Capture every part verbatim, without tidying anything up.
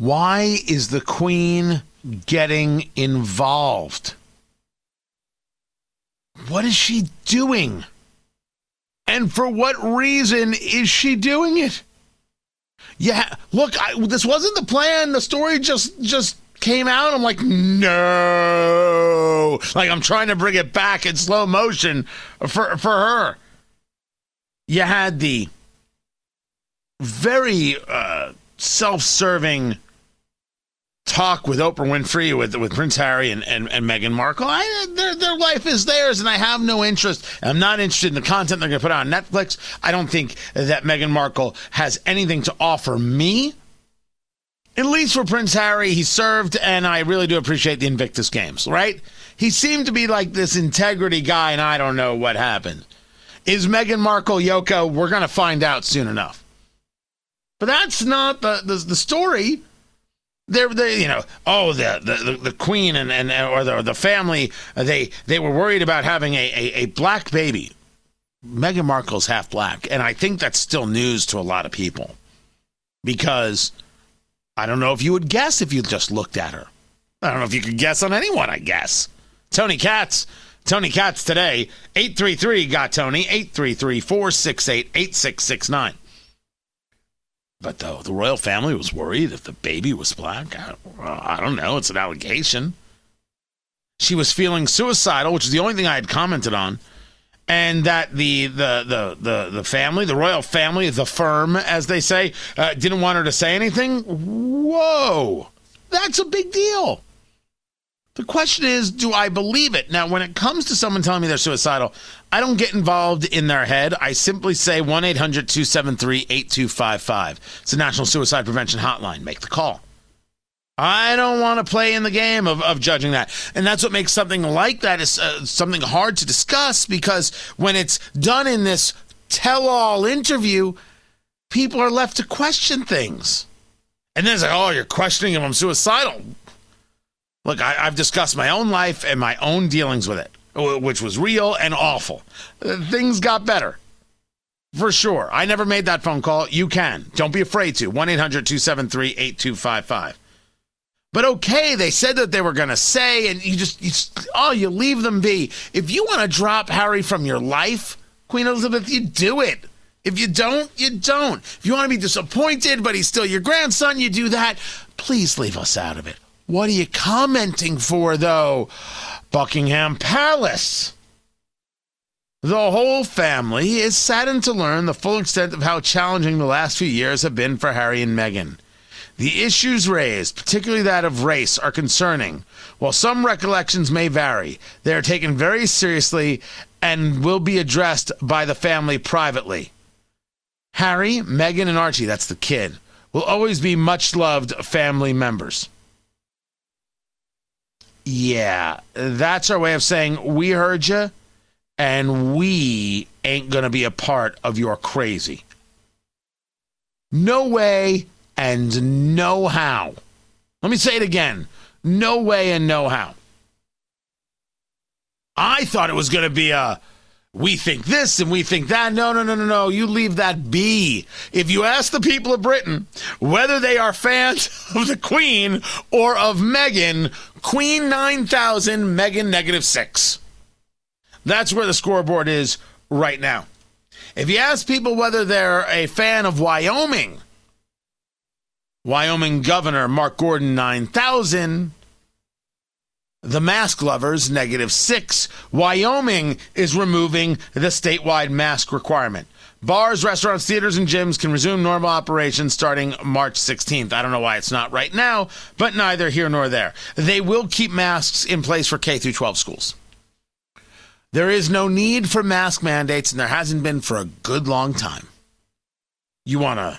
Why is the Queen getting involved? What is she doing? And for what reason is she doing it? Yeah, look, I, this wasn't the plan. The story just just came out. I'm like, no. Like, I'm trying to bring it back in slow motion for, for her. You had the very uh, self-serving talk with Oprah Winfrey, with with Prince Harry and, and, and Meghan Markle. I, their, their life is theirs, and I have no interest. I'm not interested in the content they're going to put out on Netflix. I don't think that Meghan Markle has anything to offer me. At least for Prince Harry, he served, and I really do appreciate the Invictus Games, right? He seemed to be like this integrity guy, and I don't know what happened. Is Meghan Markle Yoko? We're going to find out soon enough. But that's not the, the, the story. They're, they, you know, oh, the the, the Queen and, and or the, or the family, they they were worried about having a, a, a black baby. Meghan Markle's half black, and I think that's still news to a lot of people, because I don't know if you would guess if you just looked at her. I don't know if you could guess on anyone, I guess. Tony Katz. Tony Katz today. eight three three got Tony. eight three three, four six eight, eight six six nine. But the, the royal family was worried if the baby was black. I, I don't know. It's an allegation. She was feeling suicidal, which is the only thing I had commented on. And that the the the the, the family, the royal family, the firm, as they say, uh, didn't want her to say anything. Whoa. That's a big deal. The question is, do I believe it? Now, when it comes to someone telling me they're suicidal, I don't get involved in their head. I simply say one eight hundred, two seven three, eight two five five. It's the National Suicide Prevention Hotline. Make the call. I don't want to play in the game of, of judging that. And that's what makes something like that is uh, something hard to discuss, because when it's done in this tell-all interview, people are left to question things. And then it's like, oh, you're questioning if I'm suicidal. Look, I, I've discussed my own life and my own dealings with it, which was real and awful. Things got better. For sure. I never made that phone call. You can. Don't be afraid to. one eight hundred, two seven three, eight two five five. But okay, they said that they were going to say, and you just, you just, oh, you leave them be. If you want to drop Harry from your life, Queen Elizabeth, you do it. If you don't, you don't. If you want to be disappointed, but he's still your grandson, you do that. Please leave us out of it. What are you commenting for, though? Buckingham Palace. The whole family is saddened to learn the full extent of how challenging the last few years have been for Harry and Meghan. The issues raised, particularly that of race, are concerning. While some recollections may vary, they are taken very seriously and will be addressed by the family privately. Harry, Meghan, and Archie, that's the kid, will always be much-loved family members. Yeah, that's our way of saying we heard you, and we ain't going to be a part of your crazy. No way and no how. Let me say it again. No way and no how. I thought it was going to be a, we think this and we think that. No, no, no, no, no. You leave that be. If you ask the people of Britain whether they are fans of the Queen or of Meghan, Queen nine thousand, Meghan negative six. That's where the scoreboard is right now. If you ask people whether they're a fan of Wyoming, Wyoming Governor Mark Gordon nine thousand, the mask lovers, negative six. Wyoming is removing the statewide mask requirement. Bars, restaurants, theaters, and gyms can resume normal operations starting March sixteenth. I don't know why it's not right now, but neither here nor there. They will keep masks in place for K through twelve schools. There is no need for mask mandates, and there hasn't been for a good long time. You want to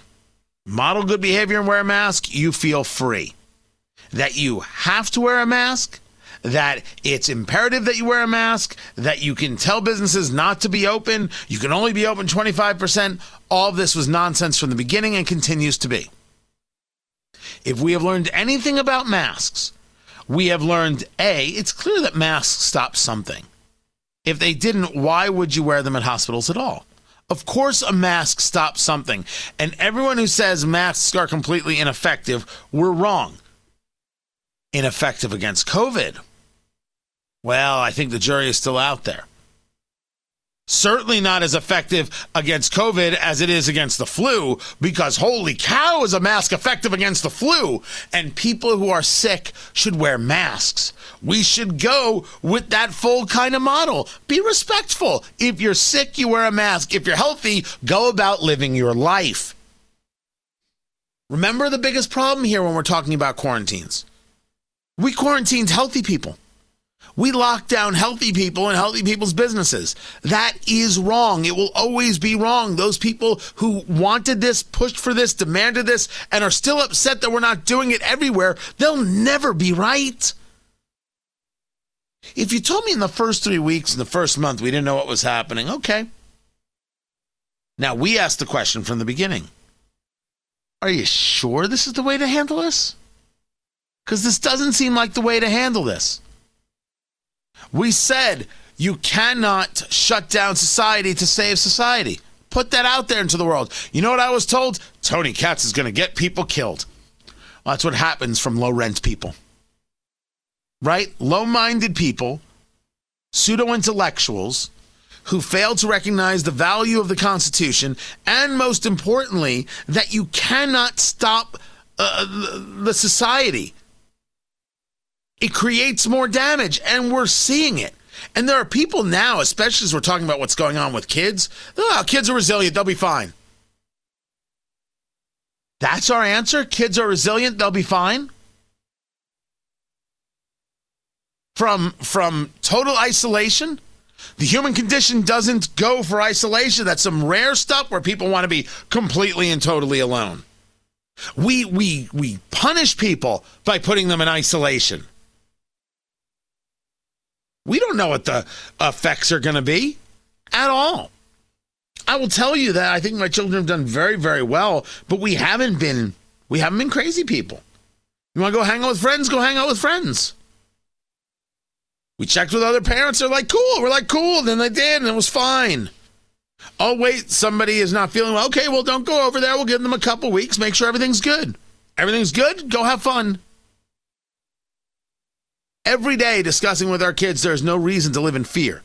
model good behavior and wear a mask? You feel free. That you have to wear a mask? That it's imperative that you wear a mask, that you can tell businesses not to be open, you can only be open twenty-five percent. All of this was nonsense from the beginning and continues to be. If we have learned anything about masks, we have learned, A, it's clear that masks stop something. If they didn't, why would you wear them at hospitals at all? Of course a mask stops something. And everyone who says masks are completely ineffective, we're wrong. Ineffective against COVID? Well, I think the jury is still out there. Certainly not as effective against COVID as it is against the flu, because holy cow, is a mask effective against the flu? And people who are sick should wear masks. We should go with that full kind of model. Be respectful. If you're sick, you wear a mask. If you're healthy, go about living your life. Remember the biggest problem here when we're talking about quarantines? We quarantined healthy people. We lock down healthy people and healthy people's businesses. That is wrong. It will always be wrong. Those people who wanted this, pushed for this, demanded this, and are still upset that we're not doing it everywhere, they'll never be right. If you told me in the first three weeks, in the first month, we didn't know what was happening, okay. Now, we asked the question from the beginning. Are you sure this is the way to handle this? Because this doesn't seem like the way to handle this. We said you cannot shut down society to save society. Put that out there into the world. You know what I was told? Tony Katz is going to get people killed. Well, that's what happens from low-rent people. Right? Low-minded people, pseudo-intellectuals, who fail to recognize the value of the Constitution, and most importantly, that you cannot stop uh, the society. It creates more damage, and we're seeing it. And there are people now, especially as we're talking about what's going on with kids, oh, kids are resilient, they'll be fine. That's our answer? Kids are resilient, they'll be fine? From, from total isolation? The human condition doesn't go for isolation. That's some rare stuff where people want to be completely and totally alone. We, we, we punish people by putting them in isolation. We don't know what the effects are going to be at all. I will tell you that I think my children have done very, very well, but we haven't been we haven't been crazy people. You want to go hang out with friends? Go hang out with friends. We checked with other parents. They're like, cool. We're like, cool. Then they did, and it was fine. Oh, wait, somebody is not feeling well. Okay, well, don't go over there. We'll give them a couple weeks. Make sure everything's good. Everything's good? Go have fun. Every day discussing with our kids, there's no reason to live in fear.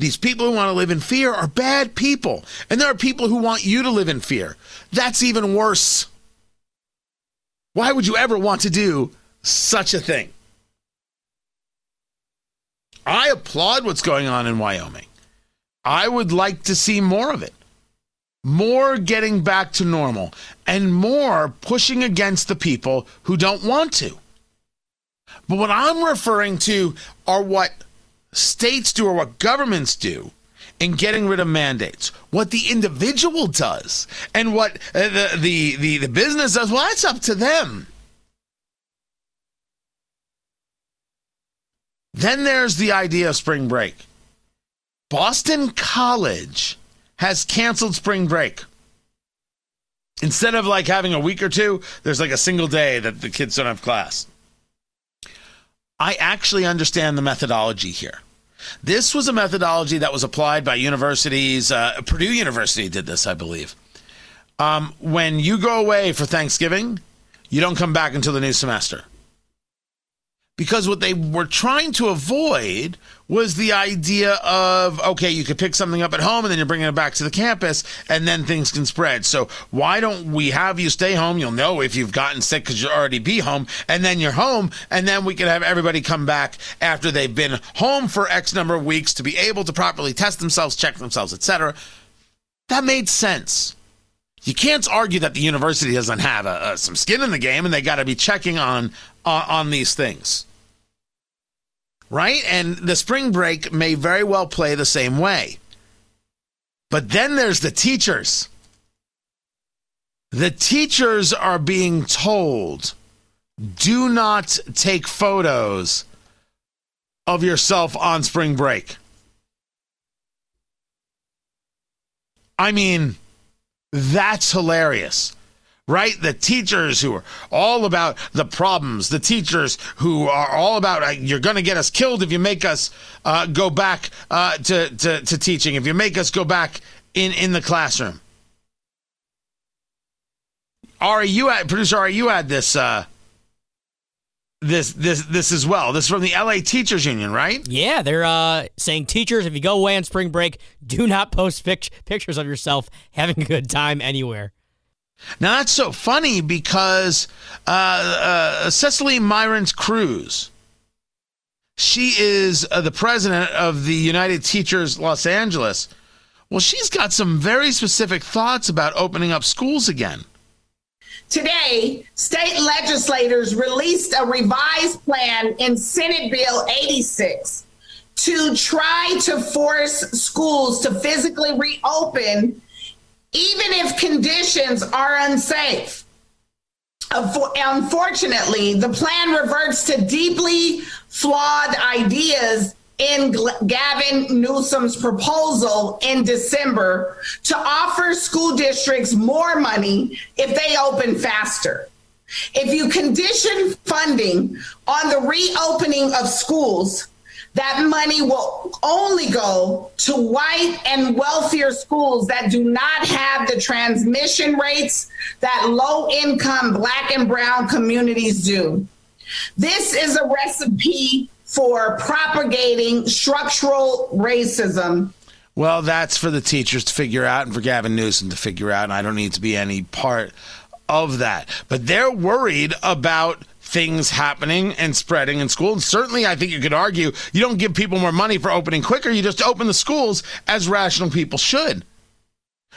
These people who want to live in fear are bad people. And there are people who want you to live in fear. That's even worse. Why would you ever want to do such a thing? I applaud what's going on in Wyoming. I would like to see more of it. More getting back to normal. And more pushing against the people who don't want to. But what I'm referring to are what states do or what governments do in getting rid of mandates. What the individual does and what the, the, the, the business does, well, that's up to them. Then there's the idea of spring break. Boston College has canceled spring break. Instead of like having a week or two, there's like a single day that the kids don't have class. I actually understand the methodology here. This was a methodology that was applied by universities. Uh, Purdue University did this, I believe. Um, when you go away for Thanksgiving, you don't come back until the new semester. Because what they were trying to avoid was the idea of, okay, you could pick something up at home and then you're bringing it back to the campus and then things can spread. So why don't we have you stay home? You'll know if you've gotten sick because you'll already be home and then you're home and then we can have everybody come back after they've been home for X number of weeks to be able to properly test themselves, check themselves, et cetera. That made sense. You can't argue that the university doesn't have uh, some skin in the game and they got to be checking on uh, on these things. Right? And the spring break may very well play the same way. But then there's the teachers. The teachers are being told, do not take photos of yourself on spring break. I mean, that's hilarious. Right? The teachers who are all about the problems, the teachers who are all about, uh, you're going to get us killed if you make us uh, go back uh, to, to, to teaching, if you make us go back in, in the classroom. Ari, you had, producer Ari, you had this, uh, this, this, this as well. This is from the L A Teachers Union, right? Yeah, they're uh, saying, teachers, if you go away on spring break, do not post pic- pictures of yourself having a good time anywhere. Now, that's so funny because uh, uh, Cecily Myrons-Cruz, she is uh, the president of the United Teachers Los Angeles. Well, she's got some very specific thoughts about opening up schools again. Today, state legislators released a revised plan in Senate Bill eighty-six to try to force schools to physically reopen even if conditions are unsafe. Unfortunately, the plan reverts to deeply flawed ideas in Gavin Newsom's proposal in December to offer school districts more money if they open faster. If you condition funding on the reopening of schools, that money will only go to white and wealthier schools that do not have the transmission rates that low-income Black and brown communities do. This is a recipe for propagating structural racism. Well, that's for the teachers to figure out and for Gavin Newsom to figure out, and I don't need to be any part of that. But they're worried about things happening and spreading in school. And certainly, I think you could argue, you don't give people more money for opening quicker. You just open the schools as rational people should.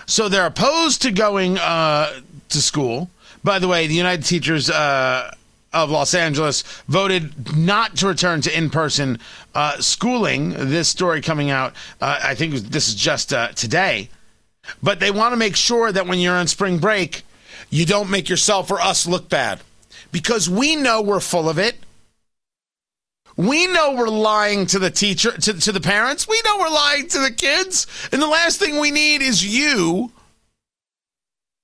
So they're opposed to going uh, to school. By the way, the United Teachers uh, of Los Angeles voted not to return to in-person uh, schooling. This story coming out, uh, I think this is just uh, today. But they want to make sure that when you're on spring break, you don't make yourself or us look bad. Because we know we're full of it. We know we're lying to the teacher, to, to the parents. We know we're lying to the kids. And the last thing we need is you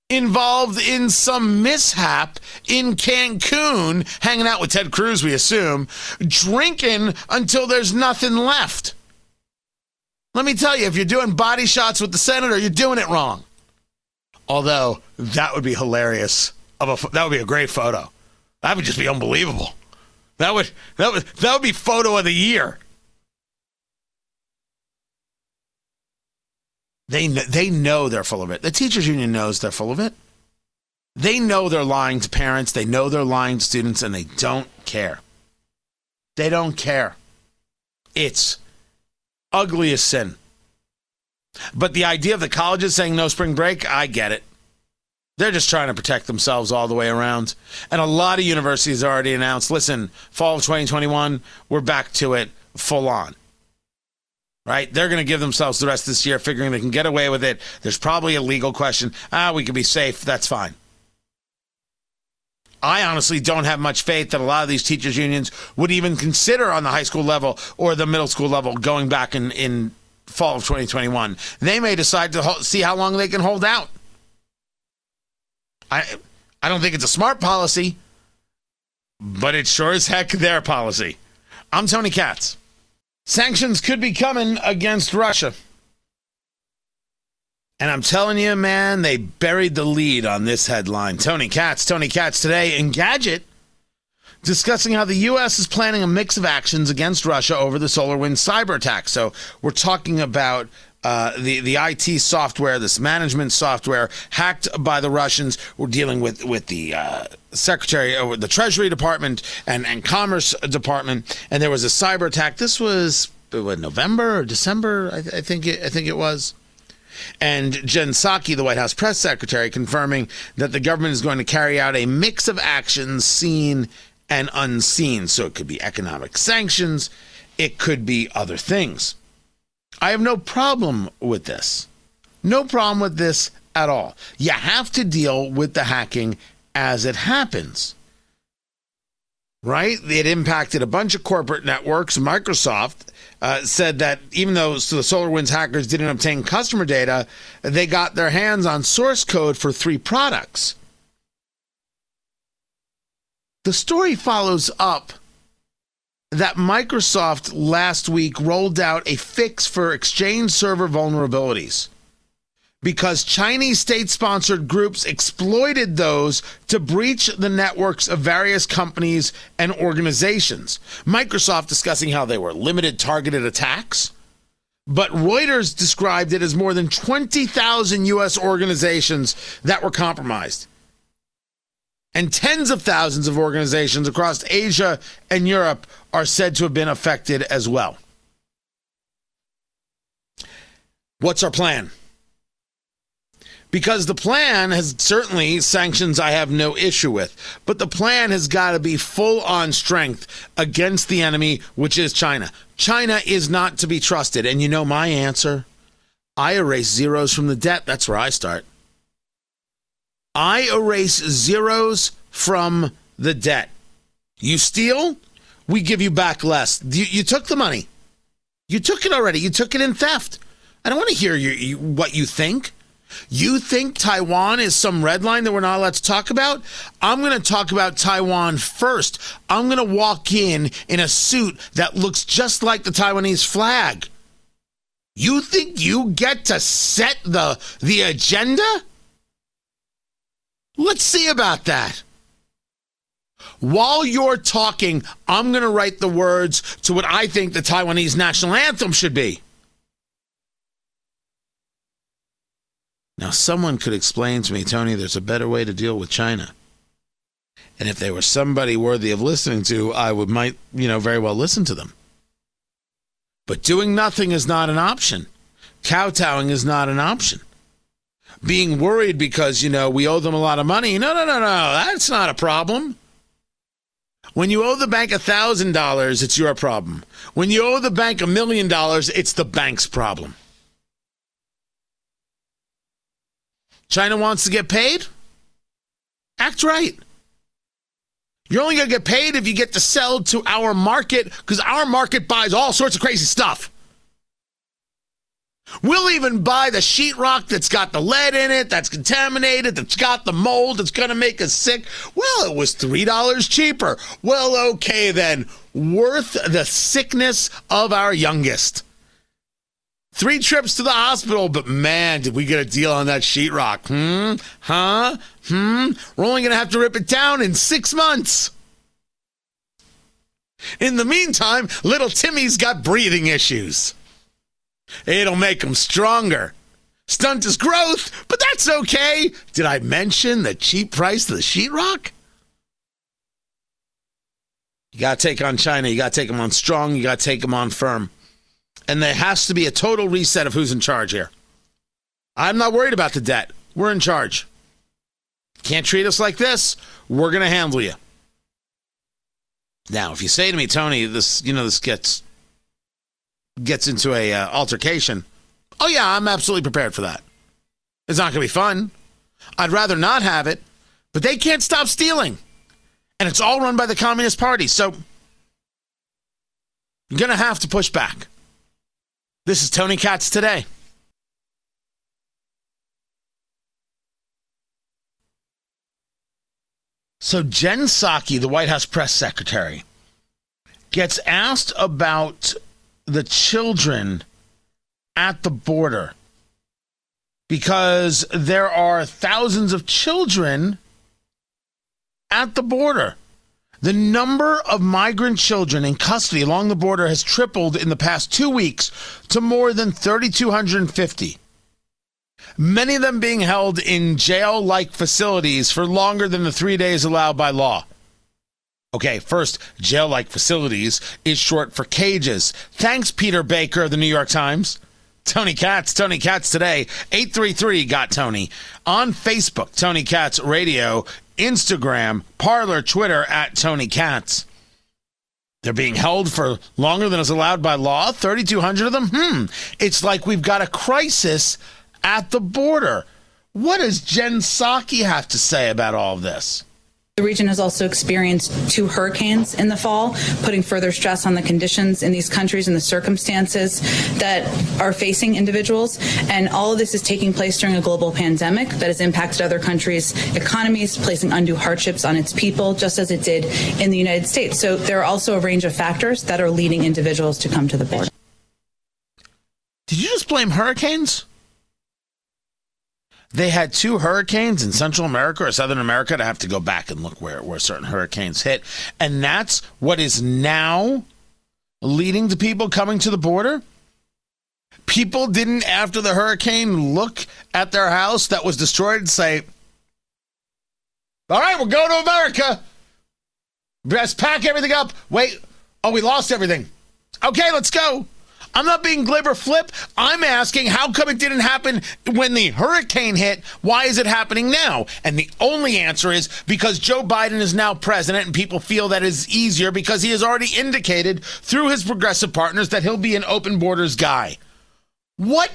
involved in some mishap in Cancun, hanging out with Ted Cruz, we assume, drinking until there's nothing left. Let me tell you, if you're doing body shots with the senator, you're doing it wrong. Although, that would be hilarious. Of a, that would be a great photo. That would just be unbelievable. That would that would that would be photo of the year. They know, they know they're full of it. The teachers union knows they're full of it. They know they're lying to parents. They know they're lying to students, and they don't care. They don't care. It's ugly as sin. But the idea of the colleges saying no spring break, I get it. They're just trying to protect themselves all the way around. And a lot of universities already announced, listen, fall of twenty twenty-one, we're back to it full on. Right? They're going to give themselves the rest of this year, figuring they can get away with it. There's probably a legal question. Ah, we can be safe. That's fine. I honestly don't have much faith that a lot of these teachers unions would even consider on the high school level or the middle school level going back in, in fall of twenty twenty-one. They may decide to ho- see how long they can hold out. I I don't think it's a smart policy, but it sure as heck their policy. I'm Tony Katz. Sanctions could be coming against Russia. And I'm telling you, man, they buried the lead on this headline. Tony Katz, Tony Katz today in Gadget, discussing how the U S is planning a mix of actions against Russia over the SolarWinds cyber attack. So we're talking about Uh, the, the I T software, this management software hacked by the Russians. We're dealing with, with the uh, Secretary of the Treasury Department and, and Commerce Department. And there was a cyber attack. This was what, November or December, I, th- I think it, I think it was. And Jen Psaki, the White House press secretary, confirming that the government is going to carry out a mix of actions seen and unseen. So it could be economic sanctions. It could be other things. I have no problem with this. No problem with this at all. You have to deal with the hacking as it happens. Right? It impacted a bunch of corporate networks. Microsoft uh, said that even though the SolarWinds hackers didn't obtain customer data, they got their hands on source code for three products. The story follows up that Microsoft last week rolled out a fix for Exchange Server vulnerabilities. because Chinese state-sponsored groups exploited those to breach the networks of various companies and organizations. Microsoft discussing how they were limited targeted attacks, but Reuters described it as more than twenty thousand U S organizations that were compromised, and tens of thousands of organizations across Asia and Europe are said to have been affected as well. What's our plan? Because the plan has certainly sanctions I have no issue with, but the plan has got to be full on strength against the enemy, which is China. China is not to be trusted. And you know my answer? I erase zeros from the debt. That's where I start. I erase zeros from the debt. You steal, we give you back less. You, you took the money. You took it already. You took it in theft. I don't want to hear you, you, what you think. You think Taiwan is some red line that we're not allowed to talk about? I'm going to talk about Taiwan first. I'm going to walk in in a suit that looks just like the Taiwanese flag. You think you get to set the, the agenda? Let's see about that. While you're talking, I'm going to write the words to what I think the Taiwanese national anthem should be. Now, someone could explain to me, Tony, there's a better way to deal with China. And if they were somebody worthy of listening to, I would might, you know, very well listen to them. But doing nothing is not an option. Kowtowing is not an option. Being worried because, you know, we owe them a lot of money. No, no, no, no. That's not a problem. When you owe the bank one thousand dollars, it's your problem. When you owe the bank a million dollars, it's the bank's problem. China wants to get paid? Act right. You're only going to get paid if you get to sell to our market, because our market buys all sorts of crazy stuff. We'll even buy the sheetrock that's got the lead in it, that's contaminated, that's got the mold, that's going to make us sick. Well, it was three dollars cheaper. Well, okay then. Worth the sickness of our youngest. Three trips to the hospital, but man, did we get a deal on that sheetrock. Hmm? Huh? Hmm? We're only going to have to rip it down in six months. In the meantime, little Timmy's got breathing issues. It'll make him stronger. Stunt his growth, but that's okay. Did I mention the cheap price of the sheetrock? You got to take on China. You got to take them on strong. You got to take them on firm. And there has to be a total reset of who's in charge here. I'm not worried about the debt. We're in charge. Can't treat us like this. We're going to handle you. Now, if you say to me, Tony, this, you know, this gets gets into a uh, altercation. Oh, yeah, I'm absolutely prepared for that. It's not going to be fun. I'd rather not have it, but they can't stop stealing. And it's all run by the Communist Party. So you're going to have to push back. This is Tony Katz Today. So Jen Psaki, the White House press secretary, gets asked about the children at the border because there are thousands of children at the border. The number of migrant children in custody along the border has tripled in the past two weeks to more than three thousand two hundred fifty, many of them being held in jail-like facilities for longer than the three days allowed by law. Okay, first, jail-like facilities is short for cages. Thanks, Peter Baker of the New York Times. Tony Katz, Tony Katz Today, eight three three got Tony. On Facebook, Tony Katz Radio, Instagram, Parler, Twitter, at Tony Katz. They're being held for longer than is allowed by law, three thousand two hundred of them. Hmm, it's like we've got a crisis at the border. What does Jen Psaki have to say about all of this? The region has also experienced two hurricanes in the fall, putting further stress on the conditions in these countries and the circumstances that are facing individuals. And all of this is taking place during a global pandemic that has impacted other countries' economies, placing undue hardships on its people, just as it did in the United States. So there are also a range of factors that are leading individuals to come to the border. Did you just blame hurricanes? They had two hurricanes in Central America or Southern America. I have to go back and look where, where certain hurricanes hit. And that's what is now leading to people coming to the border. People didn't, after the hurricane, look at their house that was destroyed and say, all right, we're going to America. Let's pack everything up. Wait. Oh, we lost everything. Okay, let's go. I'm not being glib or flip. I'm asking how come it didn't happen when the hurricane hit? Why is it happening now? And the only answer is because Joe Biden is now president and people feel that is easier because he has already indicated through his progressive partners that he'll be an open borders guy. What?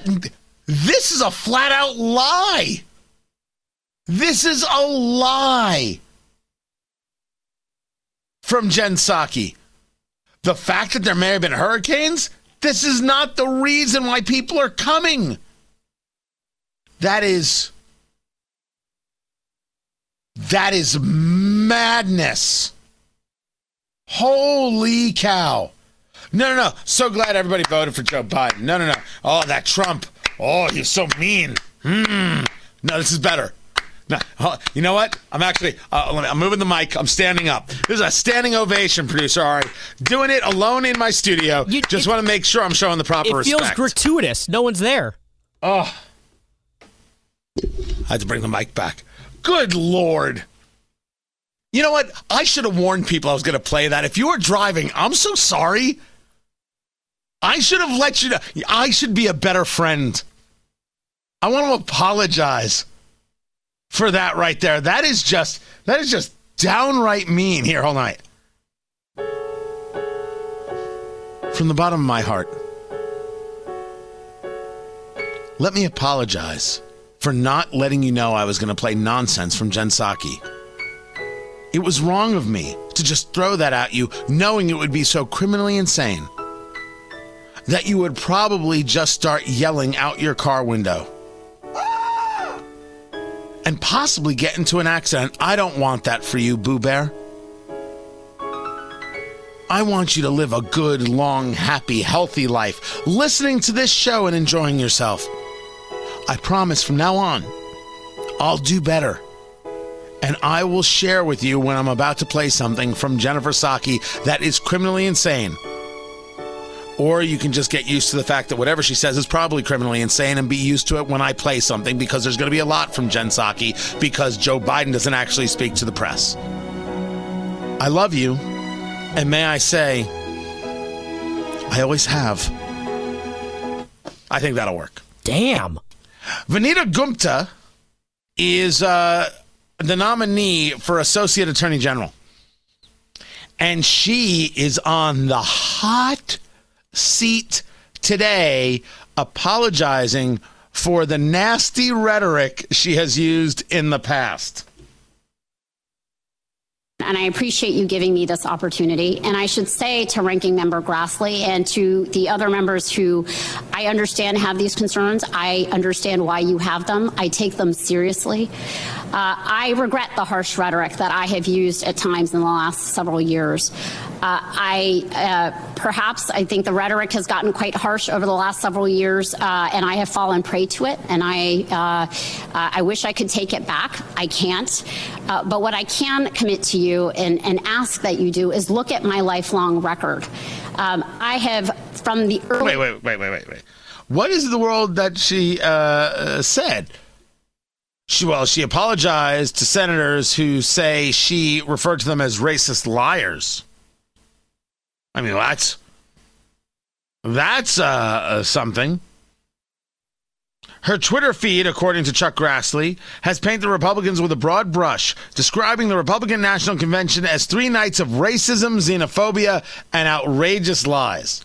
This is a flat out lie. This is a lie from Jen Psaki. The fact that there may have been hurricanes? This is not the reason why people are coming. That is, that is madness. Holy cow. No, no, no. So glad everybody voted for Joe Biden. No, no, no. Oh, that Trump. Oh, he's so mean. Mm. No, this is better. No, you know what? I'm actually, uh, I'm moving the mic. I'm standing up. This is a standing ovation, producer Ari. Doing it alone in my studio. You, Just want to make sure I'm showing the proper respect. It feels gratuitous. No one's there. Oh. I had to bring the mic back. Good Lord. You know what? I should have warned people I was going to play that. If you were driving, I'm so sorry. I should have let you know. I should be a better friend. I want to apologize for that right there. That is just, that is just downright mean. Here, hold on. From the bottom of my heart, let me apologize for not letting you know I was going to play nonsense from Jen Psaki. It was wrong of me to just throw that at you, knowing it would be so criminally insane that you would probably just start yelling out your car window and possibly get into an accident. I don't want that for you, Boo Bear. I want you to live a good, long, happy, healthy life, listening to this show and enjoying yourself. I promise from now on, I'll do better. And I will share with you when I'm about to play something from Jennifer Psaki that is criminally insane. Or you can just get used to the fact that whatever she says is probably criminally insane and be used to it when I play something, because there's going to be a lot from Jen Psaki because Joe Biden doesn't actually speak to the press. I love you, and may I say, I always have. I think that'll work. Damn. Vanita Gupta is uh, the nominee for Associate Attorney General, and she is on the hot seat today, apologizing for the nasty rhetoric she has used in the past. And I appreciate you giving me this opportunity. And I should say to Ranking Member Grassley and to the other members who I understand have these concerns, I understand why you have them. I take them seriously. Uh, I regret the harsh rhetoric that I have used at times in the last several years. Uh, I uh, perhaps I think the rhetoric has gotten quite harsh over the last several years, uh, and I have fallen prey to it. And I uh, I wish I could take it back. I can't. Uh, but what I can commit to you And, and ask that you do is look at my lifelong record. Um, I have from the early... Wait, wait, wait, wait, wait, wait. What is the world that she uh, said? She, well, she apologized to senators who say she referred to them as racist liars. I mean, that's, that's uh, something. Her Twitter feed, according to Chuck Grassley, has painted Republicans with a broad brush, describing the Republican National Convention as three nights of racism, xenophobia, and outrageous lies.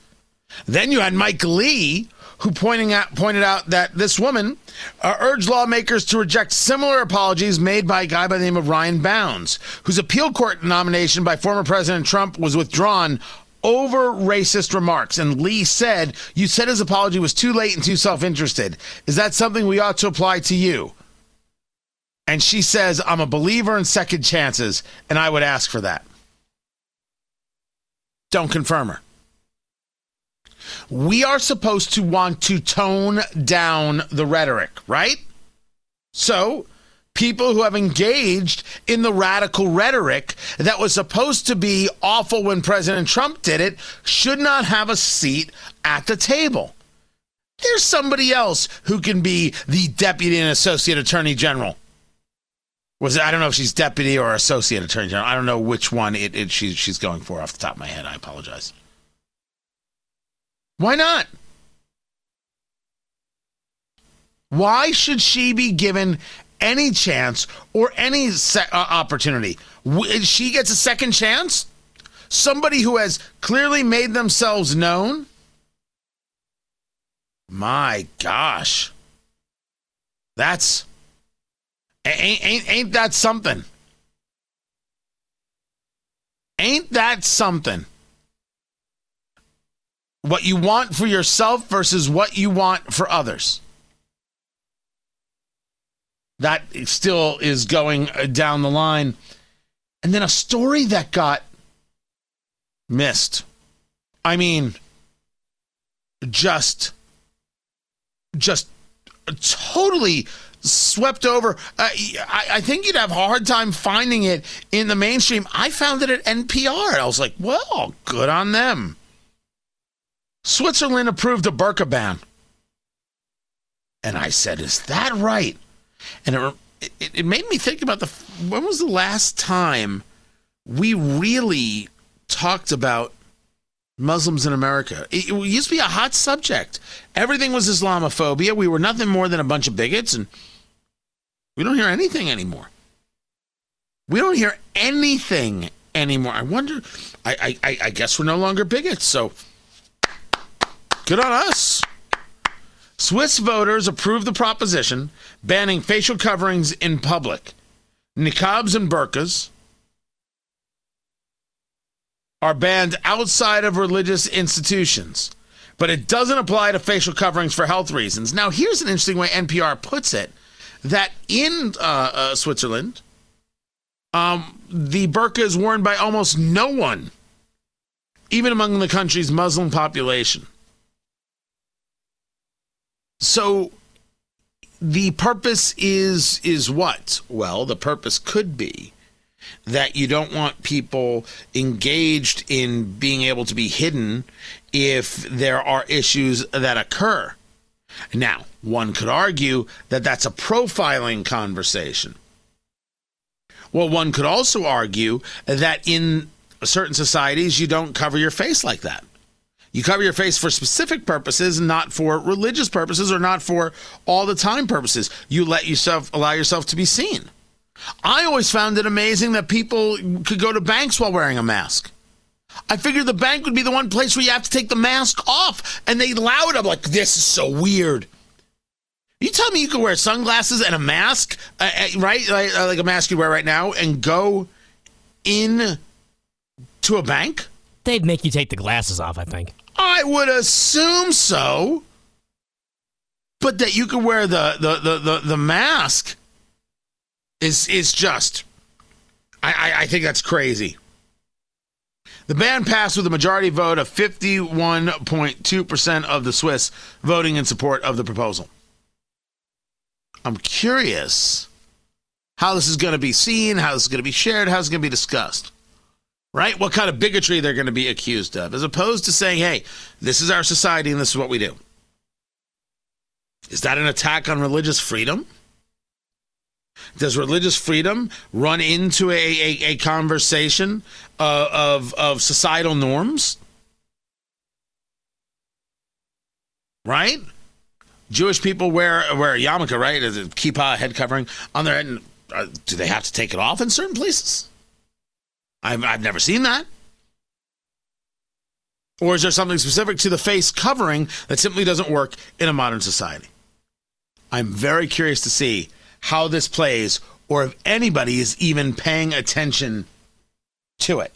Then you had Mike Lee, who pointing out, pointed out that this woman uh, urged lawmakers to reject similar apologies made by a guy by the name of Ryan Bounds, whose appeal court nomination by former President Trump was withdrawn over racist remarks. And Lee said, you said his apology was too late and too self-interested. Is that something we ought to apply to you? And she says, I'm a believer in second chances, and I would ask for that. Don't confirm her. We are supposed to want to tone down the rhetoric, right? So, people who have engaged in the radical rhetoric that was supposed to be awful when President Trump did it should not have a seat at the table. There's somebody else who can be the deputy and associate attorney general. Was it, I don't know if she's deputy or associate attorney general. I don't know which one it, it she, she's going for off the top of my head. I apologize. Why not? Why should she be given any chance or any se- uh, opportunity? W- she gets a second chance? Somebody who has clearly made themselves known? My gosh, that's ain't, ain't ain't that something? Ain't that something? What you want for yourself versus what you want for others. That still is going down the line. And then a story that got missed. I mean, just just totally swept over. Uh, I, I think you'd have a hard time finding it in the mainstream. I found it at N P R. I was like, well, good on them. Switzerland approved a burqa ban. And I said, is that right? And it, it, it made me think about the, when was the last time we really talked about Muslims in America? It used to be a hot subject. Everything was Islamophobia. We were nothing more than a bunch of bigots, and we don't hear anything anymore. We don't hear anything anymore. I wonder, I, I, I guess we're no longer bigots, so good on us. Swiss voters approved the proposition banning facial coverings in public. Niqabs and burqas are banned outside of religious institutions, but it doesn't apply to facial coverings for health reasons. Now, here's an interesting way N P R puts it, that in uh, uh, Switzerland, um, the burqa is worn by almost no one, even among the country's Muslim population. So the purpose is is what? Well, the purpose could be that you don't want people engaged in being able to be hidden if there are issues that occur. Now, one could argue that that's a profiling conversation. Well, one could also argue that in certain societies, you don't cover your face like that. You cover your face for specific purposes, not for religious purposes or not for all the time purposes. You let yourself, allow yourself to be seen. I always found it amazing that people could go to banks while wearing a mask. I figured the bank would be the one place where you have to take the mask off, and they allow it. I'm like, this is so weird. You tell me you could wear sunglasses and a mask, uh, right? Like, like a mask you wear right now, and go in to a bank? They'd make you take the glasses off, I think. I would assume so. But that you could wear the, the, the, the, the mask... Is is just, I, I, I think that's crazy. The ban passed with a majority vote of fifty-one point two percent of the Swiss voting in support of the proposal. I'm curious how this is going to be seen, how this is going to be shared, how it's going to be discussed, right? What kind of bigotry they're going to be accused of, as opposed to saying, hey, this is our society and this is what we do. Is that an attack on religious freedom? Does religious freedom run into a, a, a conversation uh, of, of societal norms? Right? Jewish people wear, wear a yarmulke, right? Is it kippah, head covering on their head? And, uh, do they have to take it off in certain places? I've, I've never seen that. Or is there something specific to the face covering that simply doesn't work in a modern society? I'm very curious to see how this plays, or if anybody is even paying attention to it.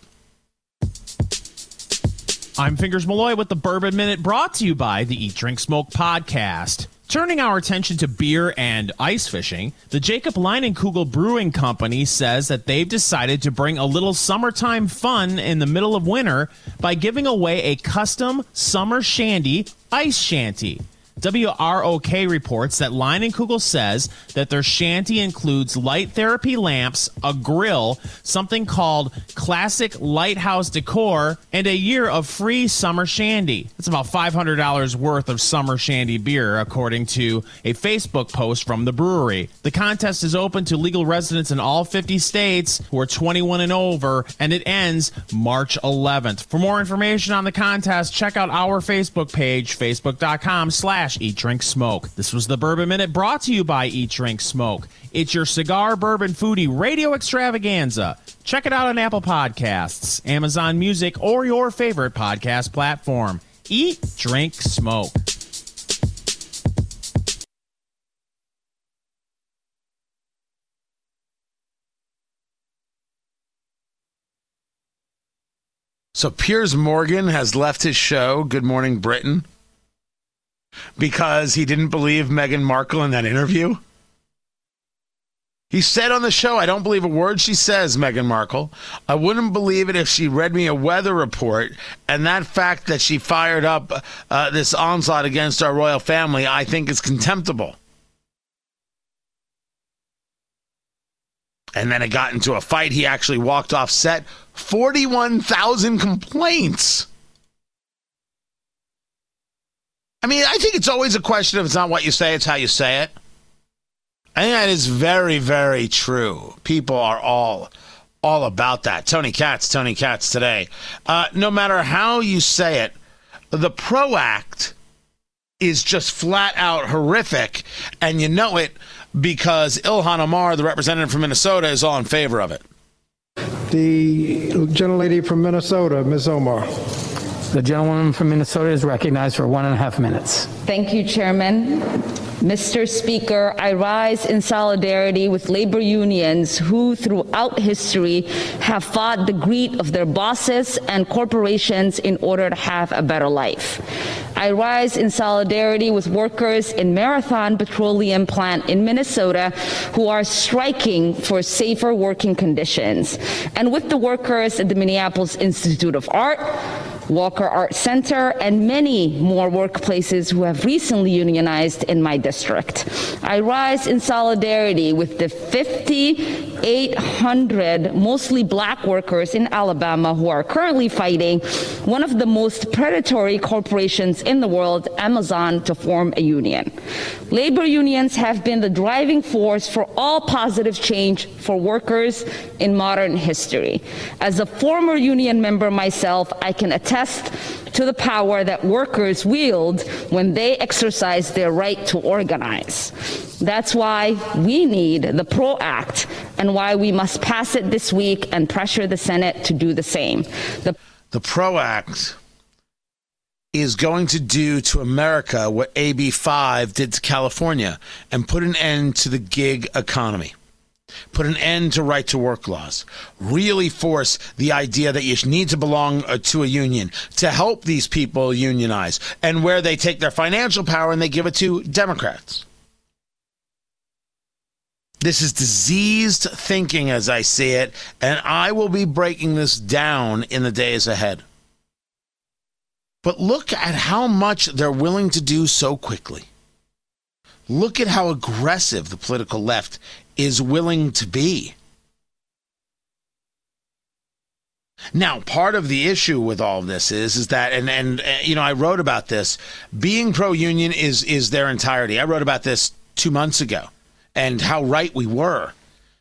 I'm Fingers Malloy with the Bourbon Minute, brought to you by the Eat Drink Smoke podcast. Turning our attention to beer and ice fishing, the Jacob Leinenkugel Brewing Company says that they've decided to bring a little summertime fun in the middle of winter by giving away a custom summer shandy ice shanty. W R O K reports that Leinenkugel says that their shanty includes light therapy lamps, a grill, something called classic lighthouse decor, and a year of free summer shandy. That's about five hundred dollars worth of summer shandy beer, according to a Facebook post from the brewery. The contest is open to legal residents in all fifty states who are twenty-one and over, and it ends March eleventh. For more information on the contest, check out our Facebook page, facebook.com slash Eat Drink Smoke. This was the Bourbon Minute, brought to you by Eat Drink Smoke. It's your cigar bourbon foodie radio extravaganza. Check it out on Apple Podcasts, Amazon Music, or your favorite podcast platform. Eat Drink Smoke. So Piers Morgan has left his show, Good Morning Britain, because he didn't believe Meghan Markle in that interview. He said on the show, I don't believe a word she says, Meghan Markle. I wouldn't believe it if she read me a weather report. And that fact that she fired up uh, this onslaught against our royal family, I think is contemptible. And then it got into a fight. He actually walked off set. forty-one thousand complaints. I mean, I think it's always a question of it's not what you say, it's how you say it. I think that is very, very true. People are all, all about that. Tony Katz, Tony Katz today. Uh, no matter how you say it, the PRO Act is just flat out horrific, and you know it because Ilhan Omar, the representative from Minnesota, is all in favor of it. The gentlelady from Minnesota, Miz Omar. The gentleman from Minnesota is recognized for one and a half minutes. Thank you, Chairman. Mister Speaker, I rise in solidarity with labor unions who, throughout history, have fought the greed of their bosses and corporations in order to have a better life. I rise in solidarity with workers in Marathon Petroleum Plant in Minnesota who are striking for safer working conditions, and with the workers at the Minneapolis Institute of Art, Walker Art Center, and many more workplaces who have recently unionized in my district. I rise in solidarity with the fifty-eight hundred mostly black workers in Alabama who are currently fighting one of the most predatory corporations in the world, Amazon, to form a union. Labor unions have been the driving force for all positive change for workers in modern history. As a former union member myself, I can attest to the power that workers wield when they exercise their right to organize. That's why we need the PRO Act and why we must pass it this week and pressure the Senate to do the same. The, the PRO Act is going to do to America what A B five did to California and put an end to the gig economy. Put an end to right-to-work laws. Really force the idea that you need to belong to a union to help these people unionize, and where they take their financial power and they give it to Democrats. This is diseased thinking as I see it, and I will be breaking this down in the days ahead. But look at how much they're willing to do so quickly. Look at how aggressive the political left is willing to be. Now, part of the issue with all of this is, is that, and, and, and you know, I wrote about this, being pro-union is, is their entirety. I wrote about this two months ago and how right we were.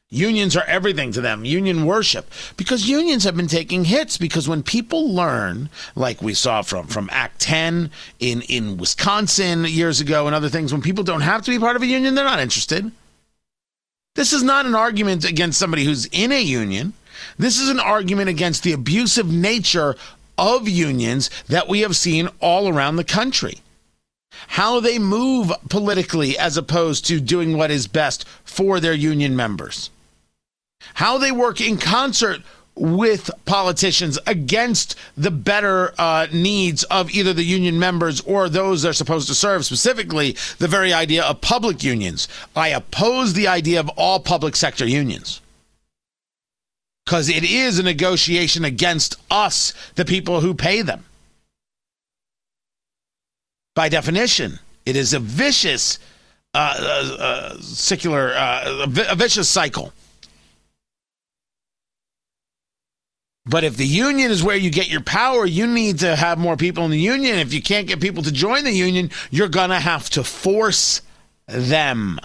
Unions are everything to them, union worship, because unions have been taking hits, because when people learn, like we saw from, from Act ten in, in Wisconsin years ago and other things, when people don't have to be part of a union, they're not interested. This is not an argument against somebody who's in a union. This is an argument against the abusive nature of unions that we have seen all around the country. How they move politically as opposed to doing what is best for their union members. How they work in concert with politicians against the better uh, needs of either the union members or those they're supposed to serve, specifically the very idea of public unions. I oppose the idea of all public sector unions, because it is a negotiation against us, the people who pay them. By definition, It is a vicious, uh, uh, uh, secular, uh, a vicious cycle. But if the union is where you get your power, you need to have more people in the union. If you can't get people to join the union, you're going to have to force them.